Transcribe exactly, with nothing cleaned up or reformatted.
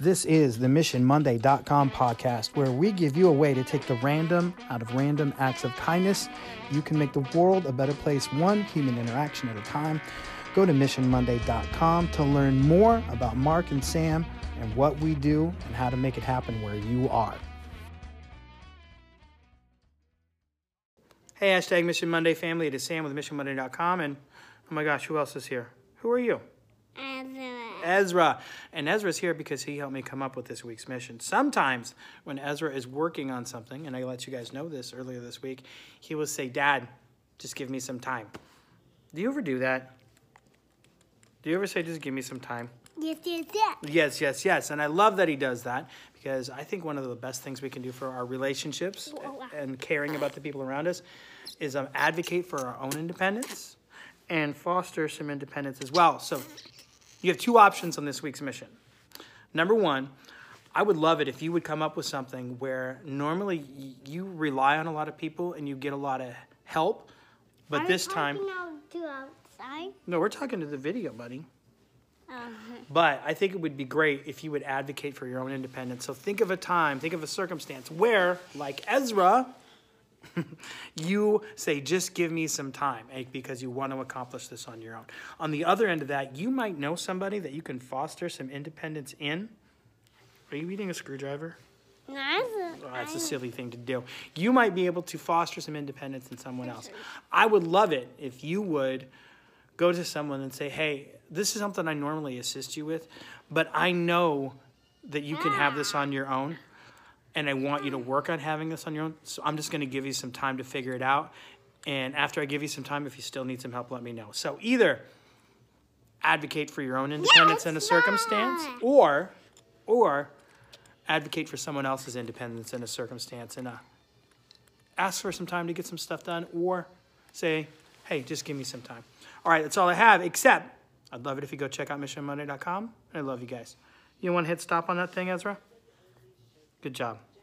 This is the Mission Monday dot com podcast, where we give you a way to take the random out of random acts of kindness. You can make the world a better place, one human interaction at a time. Go to Mission Monday dot com to learn more about Mark and Sam and what we do and how to make it happen where you are. Hey, hashtag Mission Monday family. It is Sam with Mission Monday dot com. And oh my gosh, who else is here? Who are you? Ezra. And Ezra's here because he helped me come up with this week's mission. Sometimes when Ezra is working on something, and I let you guys know this earlier this week, he will say, "Dad, just give me some time." Do you ever do that? Do you ever say, "Just give me some time"? Yes, yes, yes. Yes, yes, yes. And I love that he does that, because I think one of the best things we can do for our relationships and caring about the people around us is um, advocate for our own independence and foster some independence as well. So you have two options on this week's mission. Number one, I would love it if you would come up with something where normally you rely on a lot of people and you get a lot of help, but this time... Are we talking to outside? No, we're talking to the video, buddy. Uh-huh. But I think it would be great if you would advocate for your own independence. So think of a time, think of a circumstance where, like Ezra, you say, "Just give me some time," eh, because you want to accomplish this on your own. On the other end of that, you might know somebody that you can foster some independence in. Are you eating a screwdriver? No, that's a, oh, that's a silly thing to do. You might be able to foster some independence in someone else. I would love it if you would go to someone and say, "Hey, this is something I normally assist you with, but I know that you can have this on your own. And I want you to work on having this on your own. So I'm just going to give you some time to figure it out. And after I give you some time, if you still need some help, let me know." So either advocate for your own independence yes, in a circumstance, that. or or advocate for someone else's independence in a circumstance, and uh, ask for some time to get some stuff done, or say, "Hey, just give me some time." All right, that's all I have, except I'd love it if you go check out Mission Monday dot com. I love you guys. You want to hit stop on that thing, Ezra? Good job.